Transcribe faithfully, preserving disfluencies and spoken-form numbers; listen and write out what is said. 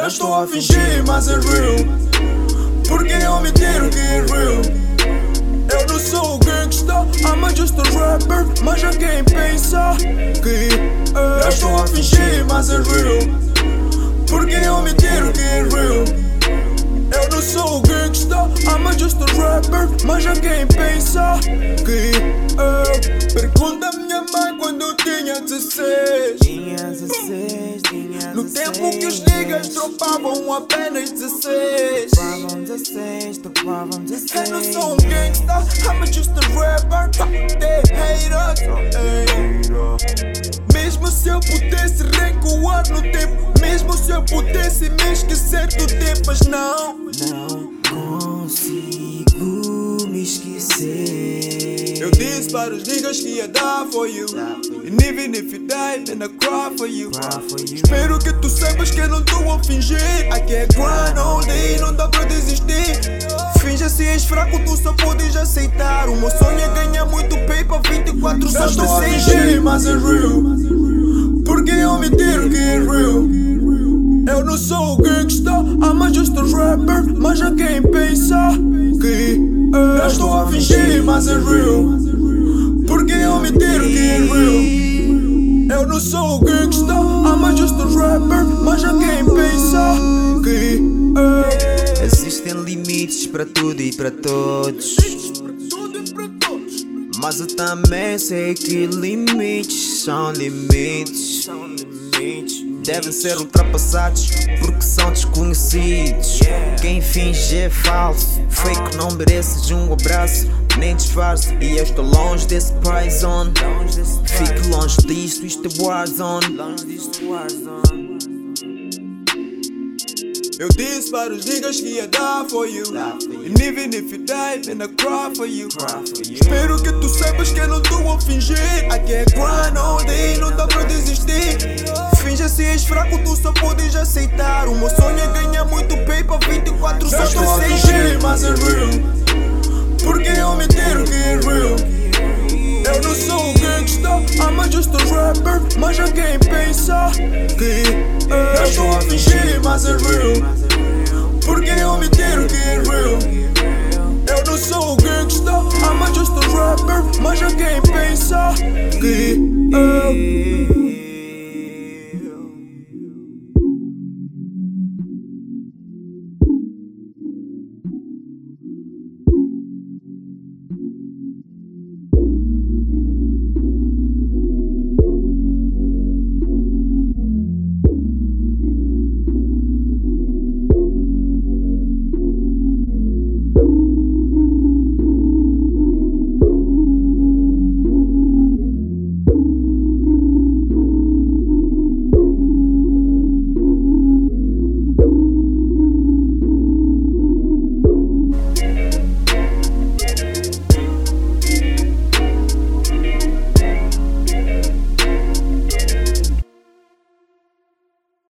Não estou a fingir, mas é real. Porque eu me tiro que é real. Eu não sou o gangsta, I'm just a rapper. Mas há quem pensa que é. Não estou a fingir, mas é real. Porque eu me tiro que é real. Eu não sou o gangsta, I'm just a rapper. Mas há quem pensa que é. Pergunta a minha mãe quando eu tinha dezesseis. No tempo que os niggas tropavam apenas dezesseis. Eu não sou um gangsta, I'm just a rapper. They hate us, hey. Mesmo se eu pudesse recuar no tempo, mesmo se eu pudesse me esquecer do tempo, mas não, não consigo me esquecer. Eu disse para os niggas que ia dar for you, and even if you die, then I cry for you. Espero que tu saibas que eu não estou a fingir. Aqui é Guanodi, não dá pra desistir. Finja se és fraco, tu só podes aceitar. O meu sonho é ganhar muito paper, vinte e quatro horas. Não estou a fingir, mas é real. Porque eu me tiro que é real. Eu não sou o gangsta, I'm just a rapper. Mas há quem pensa que é. Não estou a fingir, mas é real. Porque eu me tiro que é real. Eu não sou o gangsta, I'm just a rapper. Mas há quem pensa que é. Existem limites para tudo e para todos. Mas eu também sei que limites são limites. Devem ser ultrapassados porque são desconhecidos. Quem finge é falso, fake não mereces um abraço. Nem disfarce, e eu estou longe desse Warzone. Fique longe disto, isto é Warzone. Eu disse para os niggas que ia dar for you, and even if you die, then I cry for you. Espero que tu saibas que eu não estou a fingir. Aqui é Guanodi, não dá pra desistir. Finja se és fraco, tu só podes aceitar. O meu sonho é ganhar muito paper, vinte e quatro horas. Não estou a fingir, mas é real. Porque eu me tiro que é real. Eu não sou o gangsta, I'm just a rapper. Mas há quem pensa que é. Eu estou a fingir, mas é real. Porque eu me tiro que é real.